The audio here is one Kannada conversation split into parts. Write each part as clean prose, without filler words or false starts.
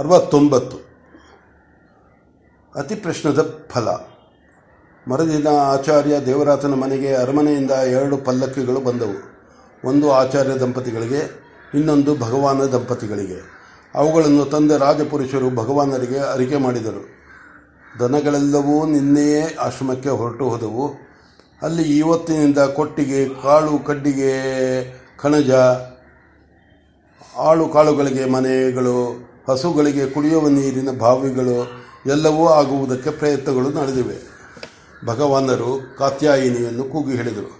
69. ಅತಿಪ್ರಶ್ನದ ಫಲ. ಮರುದಿನ ಆಚಾರ್ಯ ದೇವರಾತನ ಮನೆಗೆ ಅರಮನೆಯಿಂದ 2 ಪಲ್ಲಕ್ಕಿಗಳು ಬಂದವು. ಒಂದು ಆಚಾರ್ಯ ದಂಪತಿಗಳಿಗೆ, ಇನ್ನೊಂದು ಭಗವಾನ ದಂಪತಿಗಳಿಗೆ. ಅವುಗಳನ್ನು ತಂದ ರಾಜಪುರುಷರು ಭಗವಾನರಿಗೆ ಅರಿಕೆ ಮಾಡಿದರು. ದನಗಳೆಲ್ಲವೂ ನಿನ್ನೆಯೇ ಆಶ್ರಮಕ್ಕೆ ಹೊರಟು ಹೋದವು. ಅಲ್ಲಿ ಇವತ್ತಿನಿಂದ ಕೊಟ್ಟಿಗೆ, ಕಾಳು ಕಡ್ಡಿಗೆ ಕಣಜ, ಆಳು ಕಾಳುಗಳಿಗೆ ಮನೆಗಳು, ಹಸುಗಳಿಗೆ ಕುಡಿಯುವ ನೀರಿನ ಬಾವಿಗಳು ಎಲ್ಲವೂ ಆಗುವುದಕ್ಕೆ ಪ್ರಯತ್ನಗಳು ನಡೆದಿವೆ. ಭಗವಾನರು ಕಾತ್ಯಾಯಿನಿಯನ್ನು ಕೂಗಿ ಹೇಳಿದರು,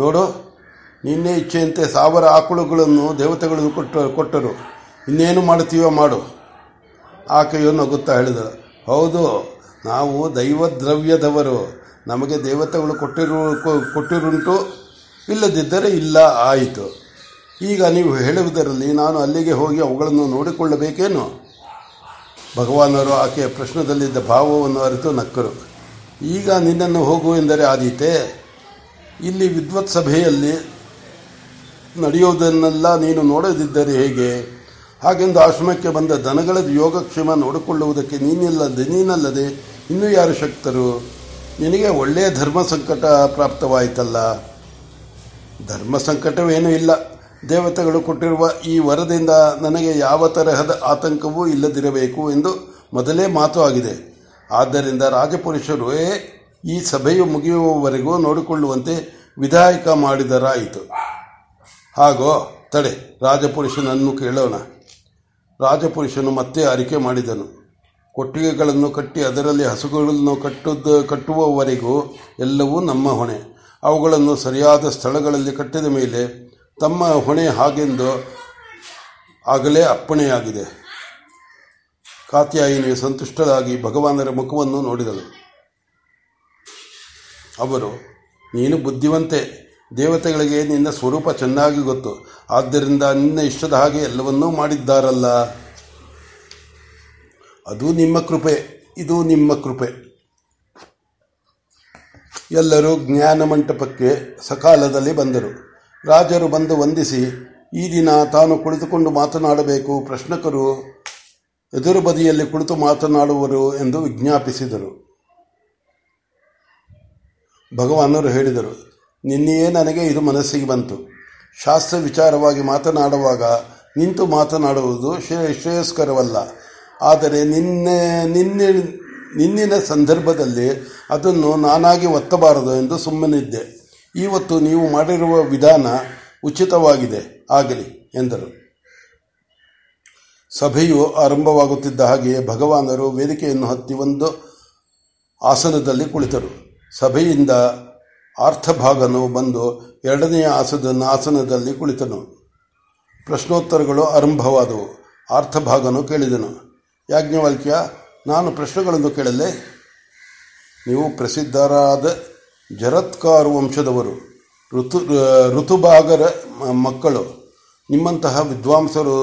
ನೋಡು, ನಿನ್ನೆ ಇಚ್ಛೆಯಂತೆ 1000 ಆಕಳುಗಳನ್ನು ದೇವತೆಗಳನ್ನು ಕೊಟ್ಟರು, ಇನ್ನೇನು ಮಾಡ್ತೀವೋ ಮಾಡು. ಆಕೆಯು ನಗುತ್ತಾ ಹೇಳಿದಳು, ಹೌದು, ನಾವು ದೈವದ್ರವ್ಯದವರು, ನಮಗೆ ದೇವತೆಗಳು ಕೊಟ್ಟಿರುಂಟು, ಇಲ್ಲದಿದ್ದರೆ ಇಲ್ಲ, ಆಯಿತು. ಈಗ ನೀವು ಹೇಳುವುದರಲ್ಲಿ ನಾನು ಅಲ್ಲಿಗೆ ಹೋಗಿ ಅವುಗಳನ್ನು ನೋಡಿಕೊಳ್ಳಬೇಕೇನು? ಭಗವಾನರು ಆಕೆಯ ಪ್ರಶ್ನದಲ್ಲಿದ್ದ ಭಾವವನ್ನು ಅರಿತು ನಕ್ಕರು. ಈಗ ನಿನ್ನನ್ನು ಹೋಗು ಎಂದರೆ ಆದೀತೆ? ಇಲ್ಲಿ ವಿದ್ವತ್ ಸಭೆಯಲ್ಲಿ ನಡೆಯೋದನ್ನೆಲ್ಲ ನೀನು ನೋಡದಿದ್ದರೆ ಹೇಗೆ? ಹಾಗೆಂದು ಆಶ್ರಮಕ್ಕೆ ಬಂದ ದನಗಳ ಯೋಗಕ್ಷೇಮ ನೋಡಿಕೊಳ್ಳುವುದಕ್ಕೆ ನೀನಲ್ಲದೆ ಇನ್ನೂ ಯಾರು ಶಕ್ತರು? ನಿನಗೆ ಒಳ್ಳೆಯ ಧರ್ಮ ಸಂಕಟ ಪ್ರಾಪ್ತವಾಯಿತಲ್ಲ. ಧರ್ಮ ಸಂಕಟವೇನೂ ಇಲ್ಲ. ದೇವತೆಗಳು ಕೊಟ್ಟಿರುವ ಈ ವರದಿಂದ ನನಗೆ ಯಾವ ತರಹದ ಆತಂಕವೂ ಇಲ್ಲದಿರಬೇಕು ಎಂದು ಮೊದಲೇ ಮಾತು ಆಗಿದೆ. ಆದ್ದರಿಂದ ರಾಜಪುರುಷರು ಈ ಸಭೆಯು ಮುಗಿಯುವವರೆಗೂ ನೋಡಿಕೊಳ್ಳುವಂತೆ ವಿಧಾಯಕ ಮಾಡಿದರಾಯಿತು. ಹಾಗೋ, ತಡೆ, ರಾಜಪುರುಷನನ್ನು ಕೇಳೋಣ. ರಾಜಪುರುಷನು ಮತ್ತೆ ಅರಿಕೆ ಮಾಡಿದನು. ಕೊಟ್ಟಿಗೆಗಳನ್ನು ಕಟ್ಟಿ ಅದರಲ್ಲಿ ಹಸುಗಳನ್ನು ಕಟ್ಟುವವರೆಗೂ ಎಲ್ಲವೂ ನಮ್ಮ ಹೊಣೆ. ಅವುಗಳನ್ನು ಸರಿಯಾದ ಸ್ಥಳಗಳಲ್ಲಿ ಕಟ್ಟಿದ ಮೇಲೆ ತಮ್ಮ ಹೊಣೆ. ಹಾಗೆಂದು ಆಗಲೇ ಅಪ್ಪಣೆಯಾಗಿದೆ. ಕಾತ್ಯಾಯಿನಿಯು ಸಂತುಷ್ಟರಾಗಿ ಭಗವಾನರ ಮುಖವನ್ನು ನೋಡಿದಳು. ಅವರು, ನೀನು ಬುದ್ಧಿವಂತೆ, ದೇವತೆಗಳಿಗೆ ನಿನ್ನ ಸ್ವರೂಪ ಚೆನ್ನಾಗಿ ಗೊತ್ತು. ಆದ್ದರಿಂದ ನಿನ್ನ ಇಷ್ಟದ ಹಾಗೆ ಎಲ್ಲವನ್ನೂ ಮಾಡಿದ್ದಾರಲ್ಲ. ಅದು ನಿಮ್ಮ ಕೃಪೆ, ಇದು ನಿಮ್ಮ ಕೃಪೆ. ಎಲ್ಲರೂ ಜ್ಞಾನ ಮಂಟಪಕ್ಕೆ ಸಕಾಲದಲ್ಲಿ ಬಂದರು. ರಾಜರು ಬಂದು ವಂದಿಸಿ, ಈ ದಿನ ತಾನು ಕುಳಿತುಕೊಂಡು ಮಾತನಾಡಬೇಕು, ಪ್ರಶ್ನಕರು ಎದುರು ಬದಿಯಲ್ಲಿ ಕುಳಿತು ಮಾತನಾಡುವರು ಎಂದು ವಿಜ್ಞಾಪಿಸಿದರು. ಭಗವಾನರು ಹೇಳಿದರು, ನಿನ್ನೆಯೇ ನನಗೆ ಇದು ಮನಸ್ಸಿಗೆ ಬಂತು. ಶಾಸ್ತ್ರ ವಿಚಾರವಾಗಿ ಮಾತನಾಡುವಾಗ ನಿಂತು ಮಾತನಾಡುವುದು ಶ್ರೇಯಸ್ಕರವಲ್ಲ. ಆದರೆ ನಿನ್ನಿನ ಸಂದರ್ಭದಲ್ಲಿ ಅದನ್ನು ನಾನಾಗಿ ಒತ್ತಬಾರದು ಎಂದು ಸುಮ್ಮನಿದ್ದೆ. ಇವತ್ತು ನೀವು ಮಾಡಿರುವ ವಿಧಾನ ಉಚಿತವಾಗಿದೆ, ಆಗಲಿ ಎಂದರು. ಸಭೆಯು ಆರಂಭವಾಗುತ್ತಿದ್ದ ಹಾಗೆಯೇ ಭಗವಾನರು ವೇದಿಕೆಯನ್ನು ಹತ್ತಿ ಒಂದು ಆಸನದಲ್ಲಿ ಕುಳಿತರು. ಸಭೆಯಿಂದ ಅರ್ಥಭಾಗನು ಬಂದು 2ನೇ ಆಸನದಲ್ಲಿ ಕುಳಿತನು. ಪ್ರಶ್ನೋತ್ತರಗಳು ಆರಂಭವಾದವು. ಅರ್ಥಭಾಗನು ಕೇಳಿದನು, ಯಾಜ್ಞವಾಲ್ಕ್ಯ, ನಾನು ಪ್ರಶ್ನೆಗಳನ್ನು ಕೇಳಲೇ? ನೀವು ಪ್ರಸಿದ್ಧರಾದ ಜರತ್ಕಾರು ವಂಶದವರು, ಋತುಬಾಗರ ಮಕ್ಕಳು. ನಿಮ್ಮಂತಹ ವಿದ್ವಾಂಸರು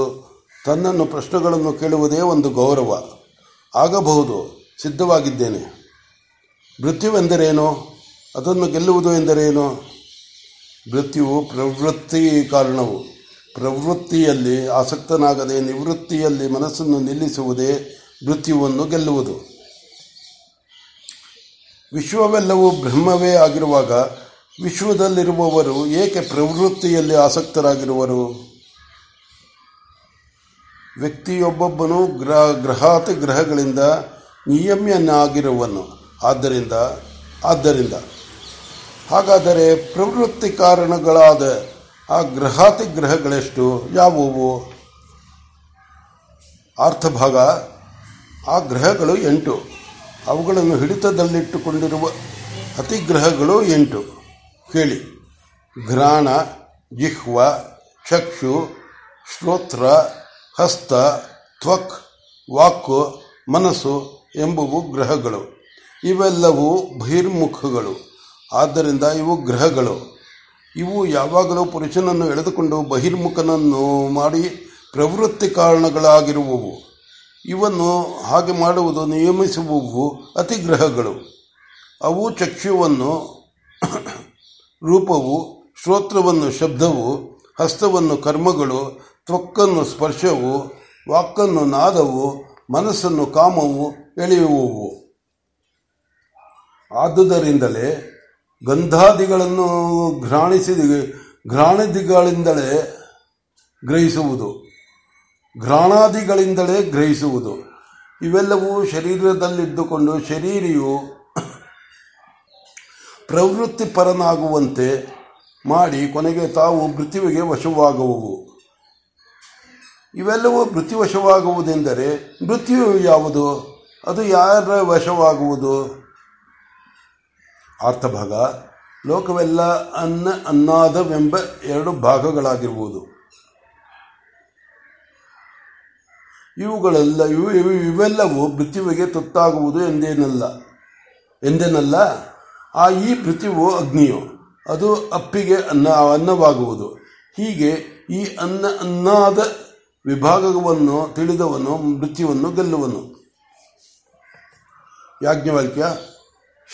ತನ್ನನ್ನು ಪ್ರಶ್ನೆಗಳನ್ನು ಕೇಳುವುದೇ ಒಂದು ಗೌರವ. ಆಗಬಹುದು, ಸಿದ್ಧವಾಗಿದ್ದೇನೆ. ಮೃತ್ಯುವೆಂದರೇನು? ಅದನ್ನು ಗೆಲ್ಲುವುದು ಎಂದರೇನು? ಮೃತ್ಯುವು ಪ್ರವೃತ್ತಿ ಕಾರಣವು. ಪ್ರವೃತ್ತಿಯಲ್ಲಿ ಆಸಕ್ತನಾಗದೆ ನಿವೃತ್ತಿಯಲ್ಲಿ ಮನಸ್ಸನ್ನು ನಿಲ್ಲಿಸುವುದೇ ಮೃತ್ಯುವನ್ನು ಗೆಲ್ಲುವುದು. ವಿಶ್ವವೆಲ್ಲವೂ ಬ್ರಹ್ಮವೇ ಆಗಿರುವಾಗ ವಿಶ್ವದಲ್ಲಿರುವವರು ಏಕೆ ಪ್ರವೃತ್ತಿಯಲ್ಲಿ ಆಸಕ್ತರಾಗಿರುವರು? ವ್ಯಕ್ತಿಯೊಬ್ಬೊಬ್ಬನು ಗ್ರಹಾತಿಗ್ರಹಗಳಿಂದ ನಿಯಮ್ಯನಾಗಿರುವನು. ಆದ್ದರಿಂದ ಹಾಗಾದರೆ ಪ್ರವೃತ್ತಿ ಕಾರಣಗಳಾದ ಆ ಗ್ರಹಾತಿಗ್ರಹಗಳೆಷ್ಟು, ಯಾವುವು? ಅರ್ಥಭಾಗ, ಆ ಗ್ರಹಗಳು 8. ಅವುಗಳನ್ನು ಹಿಡಿತದಲ್ಲಿಟ್ಟುಕೊಂಡಿರುವ ಅತಿಗ್ರಹಗಳು 8. ಕೇಳಿ: ಘ್ರಾಣ, ಜಿಹ್ವ, ಚಕ್ಷು, ಶ್ರೋತ್ರ, ಹಸ್ತ, ತ್ವಕ್, ವಾಕ್, ಮನಸ್ಸು ಎಂಬುವು ಗ್ರಹಗಳು. ಇವೆಲ್ಲವೂ ಬಹಿರ್ಮುಖಗಳು. ಆದ್ದರಿಂದ ಇವು ಗ್ರಹಗಳು. ಇವು ಯಾವಾಗಲೂ ಪುರುಷನನ್ನು ಎಳೆದುಕೊಂಡು ಬಹಿರ್ಮುಖನನ್ನು ಮಾಡಿ ಪ್ರವೃತ್ತಿ ಕಾರಣಗಳಾಗಿರುವವು. ಇವನ್ನು ಹಾಗೆ ಮಾಡುವುದು ನಿಯಮಿಸುವವು ಅತಿಗ್ರಹಗಳು. ಅವು ಚಕ್ಷುವನ್ನು ರೂಪವು, ಶ್ರೋತ್ರವನ್ನು ಶಬ್ದವು, ಹಸ್ತವನ್ನು ಕರ್ಮಗಳು, ತ್ವಕ್ಕನ್ನು ಸ್ಪರ್ಶವು, ವಾಕನ್ನು ನಾದವು, ಮನಸ್ಸನ್ನು ಕಾಮವು ಎಳೆಯುವವು. ಆದುದರಿಂದಲೇ ಗಂಧಾದಿಗಳನ್ನು ಘ್ರಾಣಾದಿಗಳಿಂದಲೇ ಗ್ರಹಿಸುವುದು, ಘ್ರಾಣಾದಿಗಳಿಂದಲೇ ಗ್ರಹಿಸುವುದು ಇವೆಲ್ಲವೂ ಶರೀರದಲ್ಲಿದ್ದುಕೊಂಡು ಶರೀರಿಯು ಪ್ರವೃತ್ತಿಪರನಾಗುವಂತೆ ಮಾಡಿ ಕೊನೆಗೆ ತಾವು ಮೃತ್ಯುವಿಗೆ ವಶವಾಗುವವು. ಇವೆಲ್ಲವೂ ಮೃತ್ಯುವಶವಾಗುವುದೆಂದರೆ ಮೃತ್ಯು ಯಾವುದು, ಅದು ಯಾರ ವಶವಾಗುವುದು? ಅರ್ಥಭಾಗ ಲೋಕವೆಲ್ಲ ಅನ್ನಾದವೆಂಬ ಎರಡು ಭಾಗಗಳಾಗಿರುವುದು. ಇವೆಲ್ಲವೂ ಮೃತ್ಯುವಿಗೆ ತುತ್ತಾಗುವುದು ಎಂದೇನಲ್ಲ. ಈ ಮೃತ್ಯುವು ಅಗ್ನಿಯು, ಅದು ಅಪ್ಪಿಗೆ ಅನ್ನವಾಗುವುದು. ಹೀಗೆ ಈ ಅನ್ನಾದ ವಿಭಾಗವನ್ನು ತಿಳಿದವನು ಮೃತ್ಯುವನ್ನು ಗೆಲ್ಲುವನು. ಯಾಜ್ಞವಾಲ್ಕ್ಯ,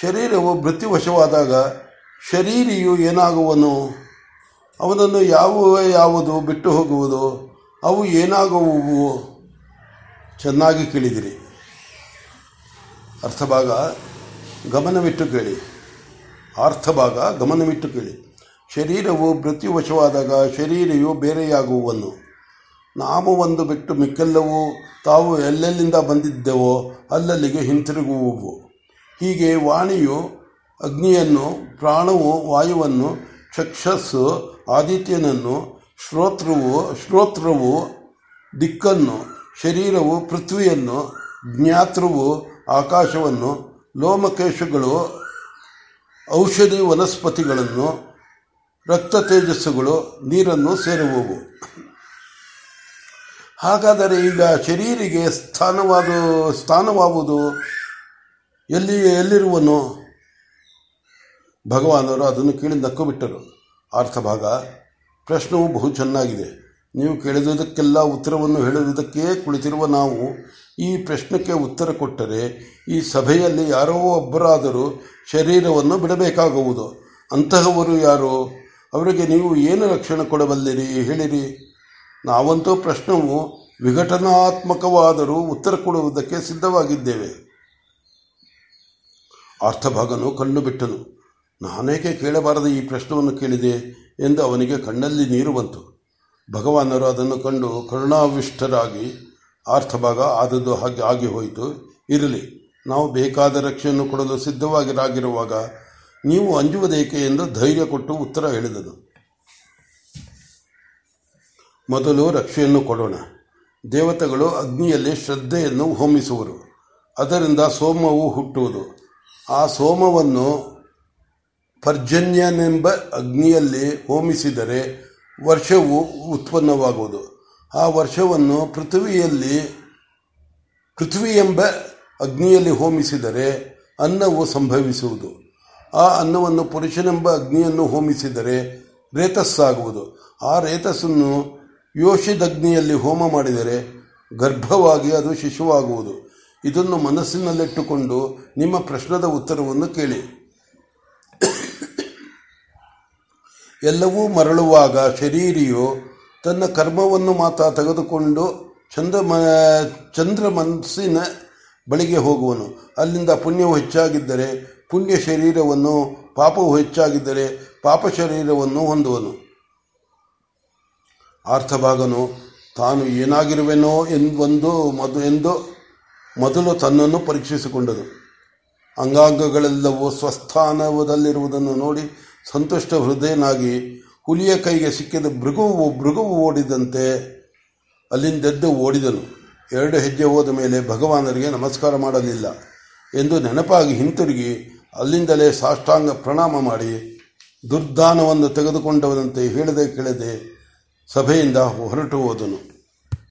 ಶರೀರವು ಮೃತ್ಯುವಶವಾದಾಗ ಶರೀರಿಯು ಏನಾಗುವನು? ಅವನನ್ನು ಯಾವುದು ಬಿಟ್ಟು ಹೋಗುವುದು? ಅವು ಏನಾಗುವವು? ಚೆನ್ನಾಗಿ ಕೇಳಿದಿರಿ. ಅರ್ಥಭಾಗ ಗಮನವಿಟ್ಟು ಕೇಳಿ. ಶರೀರವು ಮೃತ್ಯುವಶವಾದಾಗ ಶರೀರಿಯು ಬೇರೆಯಾಗುವನು. ನಾಮವೊಂದು ಬಿಟ್ಟು ಮಿಕ್ಕೆಲ್ಲವೂ ತಾವು ಎಲ್ಲೆಲ್ಲಿಂದ ಬಂದಿದ್ದೆವೋ ಅಲ್ಲಲ್ಲಿಗೆ ಹಿಂತಿರುಗುವವು. ಹೀಗೆ ವಾಣಿಯು ಅಗ್ನಿಯನ್ನು, ಪ್ರಾಣವು ವಾಯುವನ್ನು, ಚಕ್ಷಸ್ಸು ಆದಿತ್ಯನನ್ನು, ಶ್ರೋತ್ರವು ದಿಕ್ಕನ್ನು, ಶರೀರವು ಪೃಥ್ವಿಯನ್ನು, ಜ್ಞಾತೃವು ಆಕಾಶವನ್ನು, ಲೋಮಕೇಶಗಳು ಔಷಧಿ ವನಸ್ಪತಿಗಳನ್ನು, ರಕ್ತ ತೇಜಸ್ಸುಗಳು ನೀರನ್ನು ಸೇರುವವು. ಹಾಗಾದರೆ ಈಗ ಶರೀರಿಗೆ ಸ್ಥಾನವಾಗುವುದು ಎಲ್ಲಿರುವನು? ಭಗವಾನರು ಅದನ್ನು ಕೇಳಿ ನಕ್ಕು ಬಿಟ್ಟರು. ಅರ್ಥಭಾಗ, ಪ್ರಶ್ನವು ಬಹು ಚೆನ್ನಾಗಿದೆ. ನೀವು ಕೇಳಿದುದಕ್ಕೆಲ್ಲ ಉತ್ತರವನ್ನು ಹೇಳುವುದಕ್ಕೆ ಕುಳಿತಿರುವ ನಾವು ಈ ಪ್ರಶ್ನಕ್ಕೆ ಉತ್ತರ ಕೊಟ್ಟರೆ ಈ ಸಭೆಯಲ್ಲಿ ಯಾರೋ ಒಬ್ಬರಾದರೂ ಶರೀರವನ್ನು ಬಿಡಬೇಕಾಗುವುದು. ಅಂತಹವರು ಯಾರು? ಅವರಿಗೆ ನೀವು ಏನು ರಕ್ಷಣೆ ಕೊಡಬಲ್ಲಿರಿ? ಹೇಳಿರಿ. ನಾವಂತೂ ಪ್ರಶ್ನವು ವಿಘಟನಾತ್ಮಕವಾದರೂ ಉತ್ತರ ಕೊಡುವುದಕ್ಕೆ ಸಿದ್ಧವಾಗಿದ್ದೇವೆ. ಅರ್ಥಭಾಗನು ಕಣ್ಣು ಬಿಟ್ಟನು. ನಾನೇಕೆ ಕೇಳಬಾರದು ಈ ಪ್ರಶ್ನವನ್ನು ಕೇಳಿದೆ ಎಂದು ಅವನಿಗೆ ಕಣ್ಣಲ್ಲಿ ನೀರು ಬಂತು. ಭಗವಾನರು ಅದನ್ನು ಕಂಡು ಕರುಣಾವಿಷ್ಟರಾಗಿ ಅರ್ಥಭಾಗ ಆದದ್ದು ಹಾಗೆ ಆಗಿ ಹೋಯಿತು. ಇರಲಿ, ನಾವು ಬೇಕಾದ ರಕ್ಷೆಯನ್ನು ಕೊಡಲು ಸಿದ್ಧವಾಗಿರಾಗಿರುವಾಗ ನೀವು ಅಂಜುವುದೇಕೆ ಎಂದು ಧೈರ್ಯ ಕೊಟ್ಟು ಉತ್ತರ ಹೇಳಿದನು. ಮೊದಲು ರಕ್ಷೆಯನ್ನು ಕೊಡೋಣ. ದೇವತೆಗಳು ಅಗ್ನಿಯಲ್ಲಿ ಶ್ರದ್ಧೆಯನ್ನು ಹೋಮಿಸುವರು. ಅದರಿಂದ ಸೋಮವು ಹುಟ್ಟುವುದು. ಆ ಸೋಮವನ್ನು ಪರ್ಜನ್ಯನೆಂಬ ಅಗ್ನಿಯಲ್ಲಿ ಹೋಮಿಸಿದರೆ ವರ್ಷವು ಉತ್ಪನ್ನವಾಗುವುದು. ಆ ವರ್ಷವನ್ನು ಪೃಥ್ವಿ ಎಂಬ ಅಗ್ನಿಯಲ್ಲಿ ಹೋಮಿಸಿದರೆ ಅನ್ನವು ಸಂಭವಿಸುವುದು. ಆ ಅನ್ನವನ್ನು ಪುರುಷನೆಂಬ ಅಗ್ನಿಯನ್ನು ಹೋಮಿಸಿದರೆ ರೇತಸ್ಸಾಗುವುದು. ಆ ರೇತಸ್ಸನ್ನು ಯೋಷಿದಗ್ನಿಯಲ್ಲಿ ಹೋಮ ಮಾಡಿದರೆ ಗರ್ಭವಾಗಿ ಅದು ಶಿಶುವಾಗುವುದು. ಇದನ್ನು ಮನಸ್ಸಿನಲ್ಲಿಟ್ಟುಕೊಂಡು ನಿಮ್ಮ ಪ್ರಶ್ನದ ಉತ್ತರವನ್ನು ಕೇಳಿ. ಎಲ್ಲವೂ ಮರಳುವಾಗ ಶರೀರಿಯು ತನ್ನ ಕರ್ಮವನ್ನು ಮಾತ್ರ ತೆಗೆದುಕೊಂಡು ಚಂದ್ರ ಮನಸ್ಸಿನ ಬಳಿಗೆ ಹೋಗುವನು. ಅಲ್ಲಿಂದ ಪುಣ್ಯವು ಹೆಚ್ಚಾಗಿದ್ದರೆ ಪುಣ್ಯ ಶರೀರವನ್ನು, ಪಾಪವು ಹೆಚ್ಚಾಗಿದ್ದರೆ ಪಾಪ ಶರೀರವನ್ನು ಹೊಂದುವನು. ಅರ್ಥಭಾಗನು ತಾನು ಏನಾಗಿರುವೆನೋ ಎಂದು ಮೊದಲು ತನ್ನನ್ನು ಪರೀಕ್ಷಿಸಿಕೊಂಡನು. ಅಂಗಾಂಗಗಳೆಲ್ಲವೂ ಸ್ವಸ್ಥಾನದಲ್ಲಿರುವುದನ್ನು ನೋಡಿ ಸಂತುಷ್ಟ ಹೃದಯನಾಗಿ ಹುಲಿಯ ಕೈಗೆ ಸಿಕ್ಕಿದ ಭೃಗುವು ಓಡಿದಂತೆ ಅಲ್ಲಿಂದೆದ್ದು ಓಡಿದನು. 2 ಹೆಜ್ಜೆ ಹೋದ ಮೇಲೆ ಭಗವಾನರಿಗೆ ನಮಸ್ಕಾರ ಮಾಡಲಿಲ್ಲ ಎಂದು ನೆನಪಾಗಿ ಹಿಂತಿರುಗಿ ಅಲ್ಲಿಂದಲೇ ಸಾಷ್ಟಾಂಗ ಪ್ರಣಾಮ ಮಾಡಿ ದುರ್ದಾನವನ್ನು ತೆಗೆದುಕೊಂಡವನಂತೆ ಹೇಳದೆ ಕೇಳದೆ ಸಭೆಯಿಂದ ಹೊರಟು ಹೋದನು.